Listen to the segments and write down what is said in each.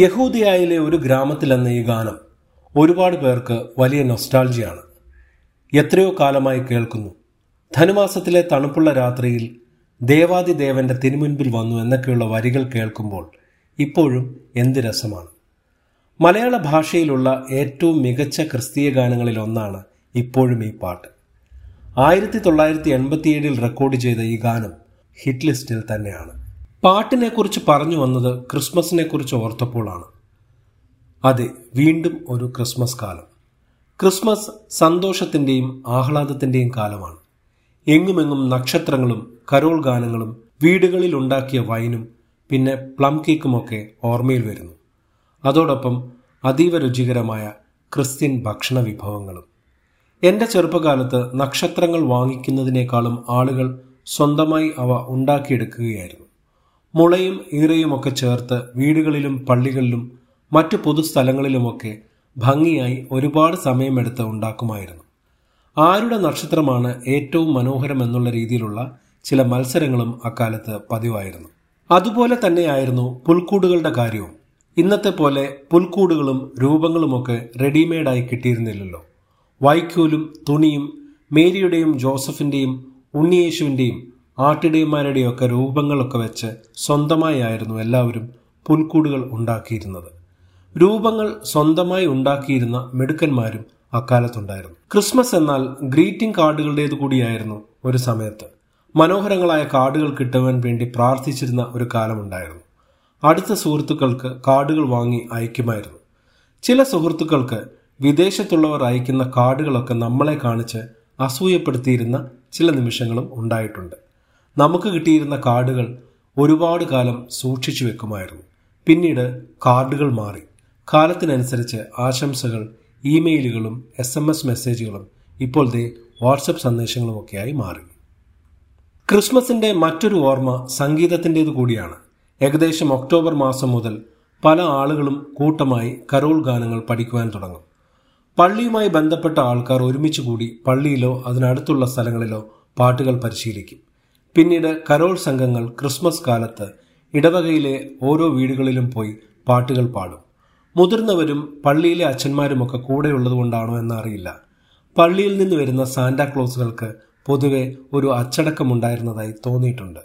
യഹൂദിയയിലെ ഒരു ഗ്രാമത്തിലെന്ന ഈ ഗാനം ഒരുപാട് പേർക്ക് വലിയ നൊസ്റ്റാൾജിയാണ്. എത്രയോ കാലമായി കേൾക്കുന്നു. ധനുമാസത്തിലെ തണുപ്പുള്ള രാത്രിയിൽ ദേവാദിദേവന്റെ തിരുമുൻപിൽ വന്നു എന്നൊക്കെയുള്ള വരികൾ കേൾക്കുമ്പോൾ ഇപ്പോഴും എന്ത് രസമാണ്. മലയാള ഭാഷയിലുള്ള ഏറ്റവും മികച്ച ക്രിസ്തീയ ഗാനങ്ങളിൽ ഒന്നാണ് ഇപ്പോഴും ഈ പാട്ട്. 1987 റെക്കോർഡ് ചെയ്ത ഈ ഗാനം ഹിറ്റ് ലിസ്റ്റിൽ തന്നെയാണ്. പാട്ടിനെ കുറിച്ച് പറഞ്ഞു വന്നത് ക്രിസ്മസിനെ കുറിച്ച് ഓർത്തപ്പോഴാണ്. അതെ, വീണ്ടും ഒരു ക്രിസ്മസ് കാലം. ക്രിസ്മസ് സന്തോഷത്തിൻ്റെയും ആഹ്ലാദത്തിൻ്റെയും കാലമാണ്. എങ്ങുമെങ്ങും നക്ഷത്രങ്ങളും കരോൾ ഗാനങ്ങളും വീടുകളിൽ ഉണ്ടാക്കിയ വൈനും പിന്നെ പ്ലം കേക്കുമൊക്കെ ഓർമ്മയിൽ വരുന്നു. അതോടൊപ്പം അതീവ രുചികരമായ ക്രിസ്ത്യൻ ഭക്ഷണ വിഭവങ്ങളും. എൻ്റെ ചെറുപ്പകാലത്ത് നക്ഷത്രങ്ങൾ വാങ്ങിക്കുന്നതിനേക്കാളും ആളുകൾ സ്വന്തമായി അവ ഉണ്ടാക്കിയെടുക്കുകയായിരുന്നു. മുളയും ഈറയുമൊക്കെ ചേർത്ത് വീടുകളിലും പള്ളികളിലും മറ്റു പൊതുസ്ഥലങ്ങളിലുമൊക്കെ ഭംഗിയായി ഒരുപാട് സമയമെടുത്ത് ഉണ്ടാക്കുമായിരുന്നു. ആരുടെ നക്ഷത്രമാണ് ഏറ്റവും മനോഹരം എന്നുള്ള രീതിയിലുള്ള ചില മത്സരങ്ങളും അക്കാലത്ത് പതിവായിരുന്നു. അതുപോലെ തന്നെയായിരുന്നു പുൽക്കൂടുകളുടെ കാര്യവും. ഇന്നത്തെ പോലെ പുൽക്കൂടുകളും രൂപങ്ങളുമൊക്കെ റെഡിമെയ്ഡായി കിട്ടിയിരുന്നില്ലല്ലോ. വൈക്കോലും തുണിയും മേരിയുടെയും ജോസഫിൻ്റെയും ഉണ്ണിയേശുവിൻ്റെയും ആട്ടിടയന്മാരുടെയൊക്കെ രൂപങ്ങളൊക്കെ വെച്ച് സ്വന്തമായായിരുന്നു എല്ലാവരും പുൽക്കൂടുകൾ ഉണ്ടാക്കിയിരുന്നത്. രൂപങ്ങൾ സ്വന്തമായി ഉണ്ടാക്കിയിരുന്ന മിടുക്കന്മാരും അക്കാലത്തുണ്ടായിരുന്നു. ക്രിസ്മസ് എന്നാൽ ഗ്രീറ്റിംഗ് കാർഡുകളുടേത് കൂടിയായിരുന്നു. ഒരു സമയത്ത് മനോഹരങ്ങളായ കാർഡുകൾ കിട്ടുവാൻ വേണ്ടി പ്രാർത്ഥിച്ചിരുന്ന ഒരു കാലമുണ്ടായിരുന്നു. അടുത്ത സുഹൃത്തുക്കൾക്ക് കാർഡുകൾ വാങ്ങി അയക്കുമായിരുന്നു. ചില സുഹൃത്തുക്കൾക്ക് വിദേശത്തുള്ളവർ അയക്കുന്ന കാർഡുകളൊക്കെ നമ്മളെ കാണിച്ച് അസൂയപ്പെടുത്തിയിരുന്ന ചില നിമിഷങ്ങളും ഉണ്ടായിട്ടുണ്ട്. നമുക്ക് കിട്ടിയിരുന്ന കാർഡുകൾ ഒരുപാട് കാലം സൂക്ഷിച്ചു വെക്കുമായിരുന്നു. പിന്നീട് കാർഡുകൾ മാറി. കാലത്തിനനുസരിച്ച് ആശംസകൾ, ഇമെയിലുകളും SMS മെസ്സേജുകളും ഇപ്പോൾ വാട്സപ്പ് സന്ദേശങ്ങളുമൊക്കെയായി മാറി. ക്രിസ്മസിൻ്റെ മറ്റൊരു ഓർമ്മ സംഗീതത്തിൻ്റേത് കൂടിയാണ്. ഏകദേശം ഒക്ടോബർ മാസം മുതൽ പല ആളുകളും കൂട്ടമായി കരോൾ ഗാനങ്ങൾ പഠിക്കുവാൻ തുടങ്ങും. പള്ളിയുമായി ബന്ധപ്പെട്ട ആൾക്കാർ ഒരുമിച്ച് കൂടി പള്ളിയിലോ അതിനടുത്തുള്ള സ്ഥലങ്ങളിലോ പാട്ടുകൾ പരിശീലിക്കും. പിന്നീട് കരോൾ സംഘങ്ങൾ ക്രിസ്മസ് കാലത്ത് ഇടവകയിലെ ഓരോ വീടുകളിലും പോയി പാട്ടുകൾ പാടും. മുതിർന്നവരും പള്ളിയിലെ അച്ഛന്മാരുമൊക്കെ കൂടെയുള്ളതുകൊണ്ടാണോ എന്നറിയില്ല, പള്ളിയിൽ നിന്ന് വരുന്ന സാന്റാക്ലോസുകൾക്ക് പൊതുവെ ഒരു അച്ചടക്കമുണ്ടായിരുന്നതായി തോന്നിയിട്ടുണ്ട്.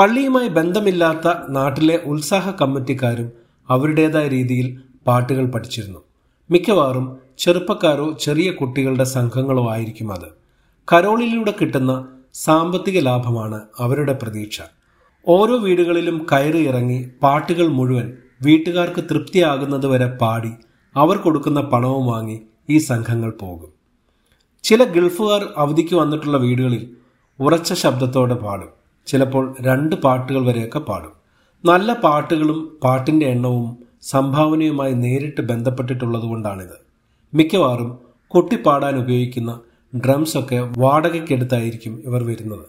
പള്ളിയുമായി ബന്ധമില്ലാത്ത നാട്ടിലെ ഉത്സാഹ കമ്മിറ്റിക്കാരും അവരുടേതായ രീതിയിൽ പാട്ടുകൾ പഠിച്ചിരുന്നു. മിക്കവാറും ചെറുപ്പക്കാരോ ചെറിയ കുട്ടികളുടെ സംഘങ്ങളോ ആയിരിക്കും അത്. കരോളിലൂടെ കിട്ടുന്ന സാമ്പത്തിക ലാഭമാണ് അവരുടെ പ്രതീക്ഷ. ഓരോ വീടുകളിലും കയറി ഇറങ്ങി പാട്ടുകൾ മുഴുവൻ വീട്ടുകാർക്ക് തൃപ്തിയാകുന്നതുവരെ പാടി അവർ കൊടുക്കുന്ന പണവും വാങ്ങി ഈ സംഘങ്ങൾ പോകും. ചില ഗൾഫുകാർ അവധിക്ക് വന്നിട്ടുള്ള വീടുകളിൽ ഉറച്ച ശബ്ദത്തോടെ പാടും. ചിലപ്പോൾ 2 പാട്ടുകൾ വരെയൊക്കെ പാടും. നല്ല പാട്ടുകളും പാട്ടിൻ്റെ എണ്ണവും സംഭാവനയുമായി നേരിട്ട് ബന്ധപ്പെട്ടിട്ടുള്ളതുകൊണ്ടാണിത്. മിക്കവാറും കൊട്ടിപ്പാടാൻ ഉപയോഗിക്കുന്ന ഡ്രംസൊക്കെ വാടകയ്ക്കെടുത്തായിരിക്കും ഇവർ വരുന്നത്.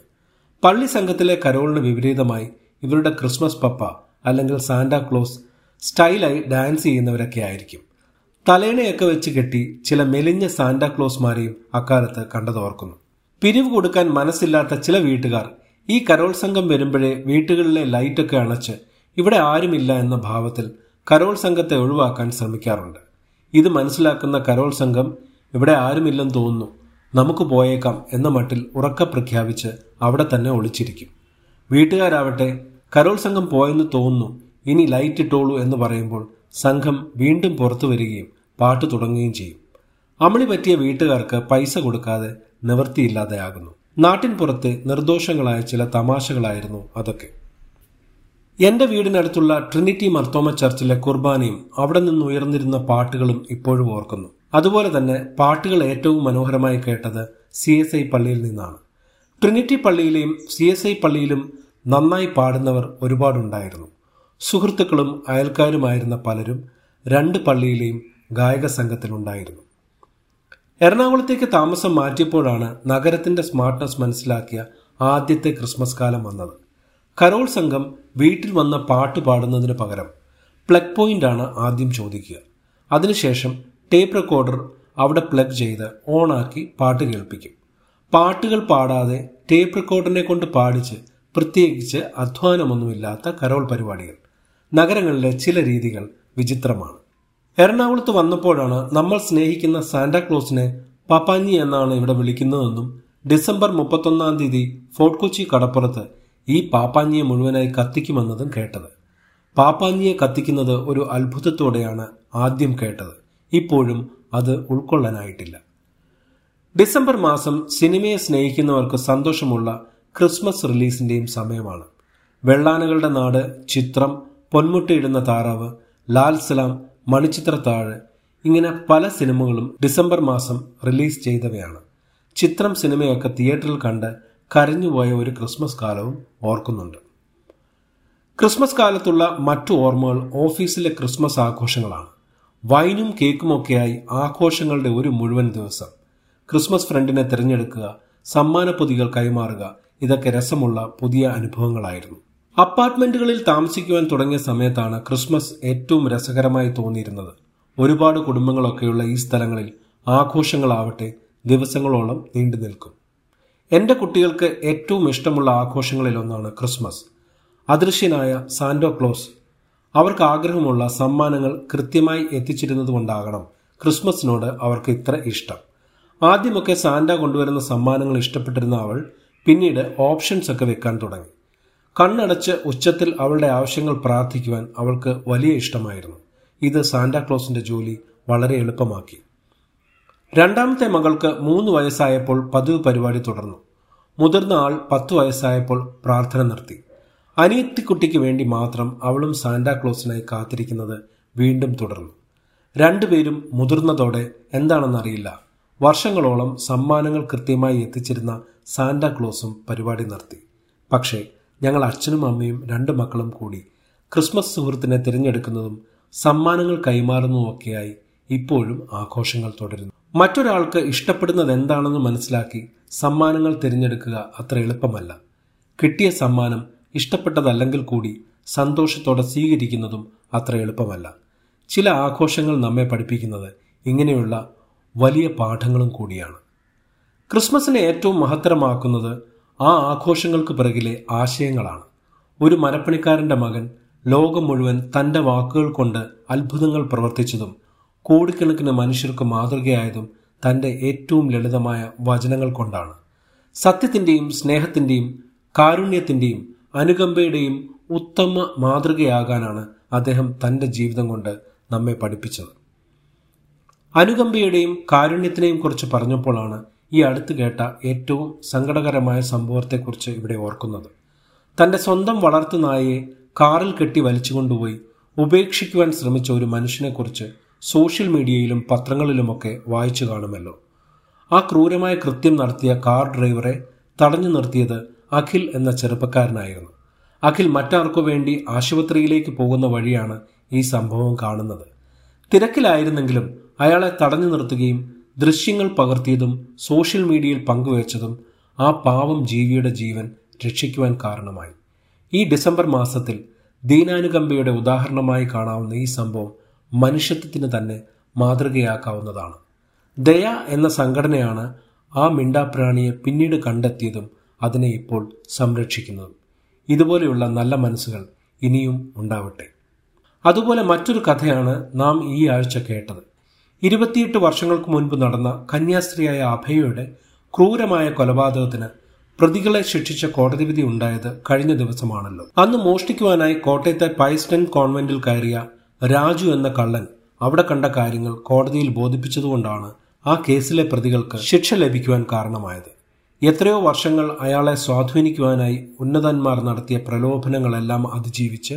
പള്ളി സംഘത്തിലെ കരോളിന് വിപരീതമായി ഇവരുടെ ക്രിസ്മസ് പപ്പ അല്ലെങ്കിൽ സാന്റാക്ലോസ് സ്റ്റൈലായി ഡാൻസ് ചെയ്യുന്നവരൊക്കെ ആയിരിക്കും. തലേണയൊക്കെ വെച്ച് കെട്ടി ചില മെലിഞ്ഞ സാന്റാക്ലോസ്മാരെയും അക്കാലത്ത് കണ്ടതോർക്കുന്നു. പിരിവ് കൊടുക്കാൻ മനസ്സില്ലാത്ത ചില വീട്ടുകാർ ഈ കരോൾ സംഘം വരുമ്പോഴേ വീട്ടുകളിലെ ലൈറ്റൊക്കെ അണച്ച് ഇവിടെ ആരുമില്ല എന്ന ഭാവത്തിൽ കരോൾ സംഘത്തെ ഒഴിവാക്കാൻ ശ്രമിക്കാറുണ്ട്. ഇത് മനസ്സിലാക്കുന്ന കരോൾ സംഘം ഇവിടെ ആരുമില്ലെന്ന് തോന്നുന്നു, നമുക്ക് പോയേക്കാം എന്ന മട്ടിൽ ഉറക്ക പ്രഖ്യാപിച്ച് അവിടെ തന്നെ ഒളിച്ചിരിക്കും. വീട്ടുകാരാവട്ടെ കരോൾ സംഘം പോയെന്ന് തോന്നുന്നു, ഇനി ലൈറ്റ് ഇട്ടോളൂ എന്ന് പറയുമ്പോൾ സംഘം വീണ്ടും പുറത്തു വരികയും പാട്ട് തുടങ്ങുകയും ചെയ്യും. അമളി പറ്റിയ വീട്ടുകാർക്ക് പൈസ കൊടുക്കാതെ നിവൃത്തിയില്ലാതെയാകുന്നു. നാട്ടിൻ പുറത്തെ നിർദോഷങ്ങളായ ചില തമാശകളായിരുന്നു അതൊക്കെ. എൻ്റെ വീടിനടുത്തുള്ള ട്രിനിറ്റി മർത്തോമ ചർച്ചിലെ കുർബാനയും അവിടെ നിന്ന് ഉയർന്നിരുന്ന പാട്ടുകളും ഇപ്പോഴും ഓർക്കുന്നു. അതുപോലെ തന്നെ പാട്ടുകൾ ഏറ്റവും മനോഹരമായി കേട്ടത് CSI പള്ളിയിൽ നിന്നാണ്. ട്രിനിറ്റി പള്ളിയിലെയും CSI പള്ളിയിലും നന്നായി പാടുന്നവർ ഒരുപാടുണ്ടായിരുന്നു. സുഹൃത്തുക്കളും അയൽക്കാരുമായിരുന്ന പലരും 2 പള്ളിയിലെയും ഗായക സംഘത്തിലുണ്ടായിരുന്നു. എറണാകുളത്തേക്ക് താമസം മാറ്റിയപ്പോഴാണ് നഗരത്തിൻ്റെ സ്മാർട്ട്നെസ് മനസ്സിലാക്കിയ ആദ്യത്തെ ക്രിസ്മസ് കാലം വന്നത്. കരോൾ സംഘം വീട്ടിൽ വന്ന പാട്ട് പാടുന്നതിന് പകരം പ്ലഗ് പോയിൻ്റാണ് ആദ്യം ചോദിക്കുക. അതിനുശേഷം ടേപ്പ് റെക്കോർഡർ അവിടെ പ്ലഗ് ചെയ്ത് ഓണാക്കി പാട്ട് കേൾപ്പിക്കും. പാട്ടുകൾ പാടാതെ ടേപ്പ് റെക്കോർഡറിനെ കൊണ്ട് പാടിച്ച് പ്രത്യേകിച്ച് അധ്വാനമൊന്നുമില്ലാത്ത കരോൾ പരിപാടികൾ. നഗരങ്ങളിലെ ചില രീതികൾ വിചിത്രമാണ്. എറണാകുളത്ത് വന്നപ്പോഴാണ് നമ്മൾ സ്നേഹിക്കുന്ന സാന്റാക്ലോസിനെ പാപ്പാഞ്ഞി എന്നാണ് ഇവിടെ വിളിക്കുന്നതെന്നും ഡിസംബർ 31-ാം തീയതി ഫോർട്ട് കൊച്ചി കടപ്പുറത്ത് ഈ പാപ്പാഞ്ഞിയെ മുഴുവനായി കത്തിക്കുമെന്നതും കേട്ടത്. പാപ്പാഞ്ഞിയെ കത്തിക്കുന്നത് ഒരു അത്ഭുതത്തോടെയാണ് ആദ്യം കേട്ടത്. ഇപ്പോഴും അത് ഉൾക്കൊള്ളാനായിട്ടില്ല. ഡിസംബർ മാസം സിനിമയെ സ്നേഹിക്കുന്നവർക്ക് സന്തോഷമുള്ള ക്രിസ്മസ് റിലീസിന്റെയും സമയമാണ്. വെള്ളാനകളുടെ നാട്, ചിത്രം, പൊന്മുട്ടയിടുന്ന താറാവ്, ലാൽ സലാം, മണിച്ചിത്രത്താഴ് ഇങ്ങനെ പല സിനിമകളും ഡിസംബർ മാസം റിലീസ് ചെയ്തവയാണ്. ചിത്രം സിനിമയൊക്കെ തിയേറ്ററിൽ കണ്ട് കരഞ്ഞുപോയ ഒരു ക്രിസ്മസ് കാലവും ഓർക്കുന്നുണ്ട്. ക്രിസ്മസ് കാലത്തുള്ള മറ്റു ഓർമ്മകൾ ഓഫീസിലെ ക്രിസ്മസ് ആഘോഷങ്ങളാണ്. വൈനും കേക്കുമൊക്കെയായി ആഘോഷങ്ങളുടെ ഒരു മുഴുവൻ ദിവസം. ക്രിസ്മസ് ഫ്രണ്ടിനെ തിരഞ്ഞെടുക്കുക, സമ്മാന പൊതികൾ കൈമാറുക, ഇതൊക്കെ രസമുള്ള പുതിയ അനുഭവങ്ങളായിരുന്നു. അപ്പാർട്ട്മെന്റുകളിൽ താമസിക്കുവാൻ തുടങ്ങിയ സമയത്താണ് ക്രിസ്മസ് ഏറ്റവും രസകരമായി തോന്നിയിരുന്നത്. ഒരുപാട് കുടുംബങ്ങളൊക്കെയുള്ള ഈ സ്ഥലങ്ങളിൽ ആഘോഷങ്ങളാവട്ടെ ദിവസങ്ങളോളം നീണ്ടു നിൽക്കും. എൻ്റെ കുട്ടികൾക്ക് ഏറ്റവും ഇഷ്ടമുള്ള ആഘോഷങ്ങളിലൊന്നാണ് ക്രിസ്മസ്. അദൃശ്യനായ സാന്റാക്ലോസ് അവർക്ക് ആഗ്രഹമുള്ള സമ്മാനങ്ങൾ കൃത്യമായി എത്തിച്ചിരുന്നത് കൊണ്ടാകണം ക്രിസ്മസിനോട് അവർക്ക് ഇത്ര ഇഷ്ടം. ആദ്യമൊക്കെ സാന്റാ കൊണ്ടുവരുന്ന സമ്മാനങ്ങൾ ഇഷ്ടപ്പെട്ടിരുന്ന അവൾ പിന്നീട് ഓപ്ഷൻസ് ഒക്കെ വെക്കാൻ തുടങ്ങി. കണ്ണടച്ച് ഉച്ചത്തിൽ അവളുടെ ആവശ്യങ്ങൾ പ്രാർത്ഥിക്കുവാൻ അവൾക്ക് വലിയ ഇഷ്ടമായിരുന്നു. ഇത് സാന്റാക്ലോസിന്റെ ജോലി വളരെ എളുപ്പമാക്കി. രണ്ടാമത്തെ മകൾക്ക് 3 വയസ്സായപ്പോൾ പതിവ് പരിപാടി തുടർന്നു. മുതിർന്ന ആൾ 10 വയസ്സായപ്പോൾ പ്രാർത്ഥന നിർത്തി. അനിയത്തിക്കുട്ടിക്ക് വേണ്ടി മാത്രം അവളും സാന്റാക്ലോസിനായി കാത്തിരിക്കുന്നത് വീണ്ടും തുടർന്നു. രണ്ടുപേരും മുതിർന്നതോടെ എന്താണെന്നറിയില്ല, വർഷങ്ങളോളം സമ്മാനങ്ങൾ കൃത്യമായി എത്തിച്ചിരുന്ന സാന്റാക്ലോസും പരിപാടി നിർത്തി. പക്ഷേ ഞങ്ങൾ അച്ഛനും അമ്മയും 2 മക്കളും കൂടി ക്രിസ്മസ് സുഹൃത്തിനെ തിരഞ്ഞെടുക്കുന്നതും സമ്മാനങ്ങൾ കൈമാറുന്നതുമൊക്കെയായി ഇപ്പോഴും ആഘോഷങ്ങൾ തുടരുന്നു. മറ്റൊരാൾക്ക് ഇഷ്ടപ്പെടുന്നത് എന്താണെന്ന് മനസ്സിലാക്കി സമ്മാനങ്ങൾ തിരഞ്ഞെടുക്കുക അത്ര എളുപ്പമല്ല. കിട്ടിയ സമ്മാനം ഇഷ്ടപ്പെട്ടതല്ലെങ്കിൽ കൂടി സന്തോഷത്തോടെ സ്വീകരിക്കുന്നതും അത്ര എളുപ്പമല്ല. ചില ആഘോഷങ്ങൾ നമ്മെ പഠിപ്പിക്കുന്നത് ഇങ്ങനെയുള്ള വലിയ പാഠങ്ങളും കൂടിയാണ്. ക്രിസ്മസിനെ ഏറ്റവും മഹത്തരമാക്കുന്നത് ആ ആഘോഷങ്ങൾക്ക് പിറകിലെ ആശയങ്ങളാണ്. ഒരു മരപ്പണിക്കാരൻ്റെ മകൻ ലോകം മുഴുവൻ തൻ്റെ വാക്കുകൾ കൊണ്ട് അത്ഭുതങ്ങൾ പ്രവർത്തിച്ചതും കോടിക്കണക്കിന് മനുഷ്യർക്ക് മാതൃകയായതും തൻ്റെ ഏറ്റവും ലളിതമായ വചനങ്ങൾ കൊണ്ടാണ്. സത്യത്തിൻ്റെയും സ്നേഹത്തിൻ്റെയും കാരുണ്യത്തിൻ്റെയും അനുകമ്പയുടെയും ഉത്തമ മാതൃകയാകാനാണ് അദ്ദേഹം തൻ്റെ ജീവിതം കൊണ്ട് നമ്മെ പഠിപ്പിച്ചത്. അനുകമ്പയുടെയും കാരുണ്യത്തിനെയും കുറിച്ച് പറഞ്ഞപ്പോഴാണ് ഈ അടുത്ത് കേട്ട ഏറ്റവും സങ്കടകരമായ സംഭവത്തെക്കുറിച്ച് ഇവിടെ ഓർക്കുന്നത്. തൻ്റെ സ്വന്തം വളർത്തു നായയെ കാറിൽ കെട്ടി വലിച്ചുകൊണ്ടുപോയി ഉപേക്ഷിക്കുവാൻ ശ്രമിച്ച ഒരു മനുഷ്യനെക്കുറിച്ച് സോഷ്യൽ മീഡിയയിലും പത്രങ്ങളിലുമൊക്കെ വായിച്ചു കാണുമല്ലോ. ആ ക്രൂരമായ കൃത്യം നടത്തിയ കാർ ഡ്രൈവറെ തടഞ്ഞു നിർത്തിയത് അഖിൽ എന്ന ചെറുപ്പക്കാരനായിരുന്നു. അഖിൽ മറ്റാർക്കു വേണ്ടി ആശുപത്രിയിലേക്ക് പോകുന്ന വഴിയാണ് ഈ സംഭവം കാണുന്നത്. തിരക്കിലായിരുന്നെങ്കിലും അയാളെ തടഞ്ഞു നിർത്തുകയും ദൃശ്യങ്ങൾ പകർത്തിയതും സോഷ്യൽ മീഡിയയിൽ പങ്കുവച്ചതും ആ പാവം ജീവിയുടെ ജീവൻ രക്ഷിക്കുവാൻ കാരണമായി. ഈ ഡിസംബർ മാസത്തിൽ ദീനാനുകമ്പയുടെ ഉദാഹരണമായി കാണാവുന്ന ഈ സംഭവം മനുഷ്യത്വത്തിന് തന്നെ മാതൃകയാക്കാവുന്നതാണ്. ദയ എന്ന സംഘടനയാണ് ആ മിണ്ടാപ്രാണിയെ പിന്നീട് കണ്ടെത്തിയതും അതിനെ ഇപ്പോൾ സംരക്ഷിക്കുന്നതും. ഇതുപോലെയുള്ള നല്ല മനസ്സുകൾ ഇനിയും ഉണ്ടാവട്ടെ. അതുപോലെ മറ്റൊരു കഥയാണ് നാം ഈ ആഴ്ച കേട്ടത്. 28 വർഷങ്ങൾക്ക് മുൻപ് നടന്ന കന്യാസ്ത്രീയായ അഭയയുടെ ക്രൂരമായ കൊലപാതകത്തിന് പ്രതികളെ ശിക്ഷിച്ച കോടതി വിധി ഉണ്ടായത് കഴിഞ്ഞ ദിവസമാണല്ലോ. അന്ന് മോഷ്ടിക്കുവാനായി കോട്ടയത്തെ പൈസ്റ്റൺ കോൺവെന്റിൽ കയറിയ രാജു എന്ന കള്ളൻ അവിടെ കണ്ട കാര്യങ്ങൾ കോടതിയിൽ ബോധിപ്പിച്ചതുകൊണ്ടാണ് ആ കേസിലെ പ്രതികൾക്ക് ശിക്ഷ ലഭിക്കുവാൻ കാരണമായത്. എത്രയോ വർഷങ്ങൾ അയാളെ സ്വാധീനിക്കുവാനായി ഉന്നതന്മാർ നടത്തിയ പ്രലോഭനങ്ങളെല്ലാം അതിജീവിച്ച്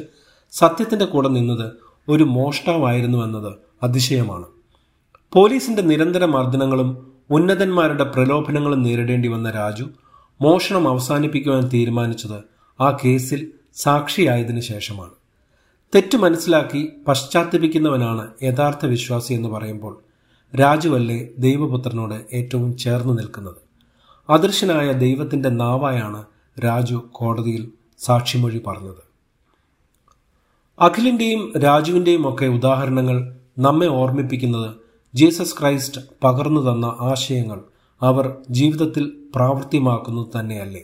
സത്യത്തിൻ്റെ കൂടെ നിന്നത് ഒരു മോഷ്ടാവായിരുന്നുവെന്നത് അതിശയമാണ്. പോലീസിൻ്റെ നിരന്തര മർദ്ദനങ്ങളും ഉന്നതന്മാരുടെ പ്രലോഭനങ്ങളും നേരിടേണ്ടി വന്ന രാജു മോഷണം അവസാനിപ്പിക്കുവാൻ തീരുമാനിച്ചത് ആ കേസിൽ സാക്ഷിയായതിനു ശേഷമാണ്. തെറ്റ് മനസ്സിലാക്കി പശ്ചാത്തപിക്കുന്നവനാണ് യഥാർത്ഥ വിശ്വാസി എന്ന് പറയുമ്പോൾ രാജുവല്ലേ ദൈവപുത്രനോട് ഏറ്റവും ചേർന്ന് നിൽക്കുന്നത്. അദൃശ്യനായ ദൈവത്തിൻ്റെ നാവായാണ് രാജു കോടതിയിൽ സാക്ഷിമൊഴി പറഞ്ഞത്. അഖിലിൻ്റെയും രാജുവിൻ്റെയും ഒക്കെ ഉദാഹരണങ്ങൾ നമ്മെ ഓർമ്മിപ്പിക്കുന്നത് ജീസസ് ക്രൈസ്റ്റ് പകർന്നു തന്ന ആശയങ്ങൾ അവർ ജീവിതത്തിൽ പ്രാവർത്തികമാക്കുന്നത് തന്നെയല്ലേ.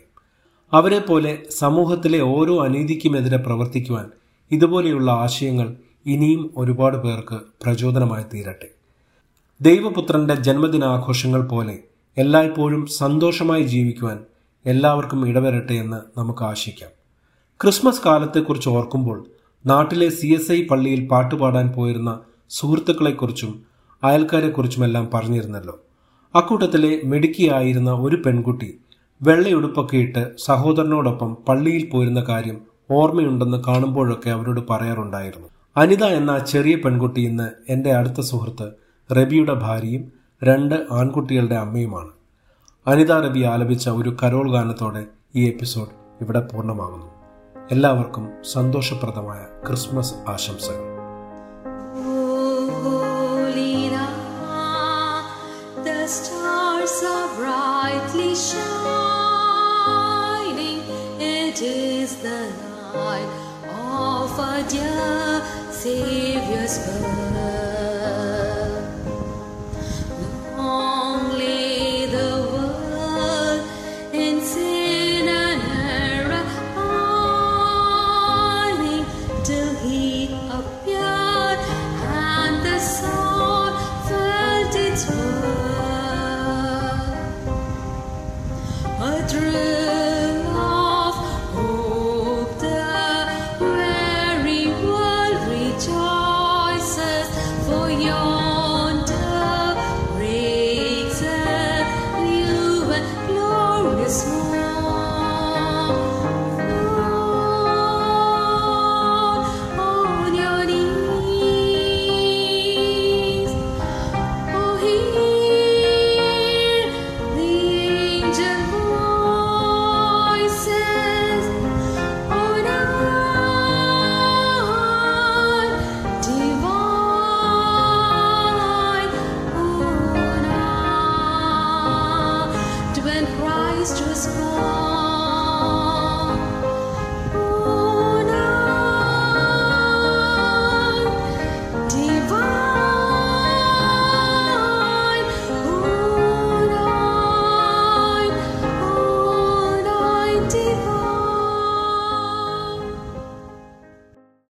അവരെ പോലെ സമൂഹത്തിലെ ഓരോ അനീതിക്കുമെതിരെ പ്രവർത്തിക്കുവാൻ ഇതുപോലെയുള്ള ആശയങ്ങൾ ഇനിയും ഒരുപാട് പേർക്ക് പ്രചോദനമായി തീരട്ടെ. ദൈവപുത്രൻ്റെ ജന്മദിനാഘോഷങ്ങൾ പോലെ എല്ലായ്പ്പോഴും സന്തോഷമായി ജീവിക്കുവാൻ എല്ലാവർക്കും ഇടവരട്ടെ എന്ന് നമുക്ക് ആശിക്കാം. ക്രിസ്മസ് കാലത്തെക്കുറിച്ച് ഓർക്കുമ്പോൾ നാട്ടിലെ CSI പള്ളിയിൽ പാട്ടുപാടാൻ പോയിരുന്ന സുഹൃത്തുക്കളെക്കുറിച്ചും അയൽക്കാരെക്കുറിച്ചുമെല്ലാം പറഞ്ഞിരുന്നല്ലോ. അക്കൂട്ടത്തിലെ മിടുക്കിയായിരുന്ന ഒരു പെൺകുട്ടി വെള്ളയുടുപ്പൊക്കെ ഇട്ട് സഹോദരനോടൊപ്പം പള്ളിയിൽ പോയിരുന്ന കാര്യം ഓർമ്മയുണ്ടെന്ന് കാണുമ്പോഴൊക്കെ അവരോട് പറയാറുണ്ടായിരുന്നു. അനിത എന്ന ചെറിയ പെൺകുട്ടി ഇന്ന് എൻ്റെ അടുത്ത സുഹൃത്ത് റബിയുടെ ഭാര്യയും 2 ആൺകുട്ടികളുടെ അമ്മയുമാണ്. അനിത റബി ആലപിച്ച ഒരു കരോൾ ഗാനത്തോടെ ഈ എപ്പിസോഡ് ഇവിടെ പൂർണ്ണമാകുന്നു. എല്ലാവർക്കും സന്തോഷപ്രദമായ ക്രിസ്മസ് ആശംസകൾ. Savior's birth.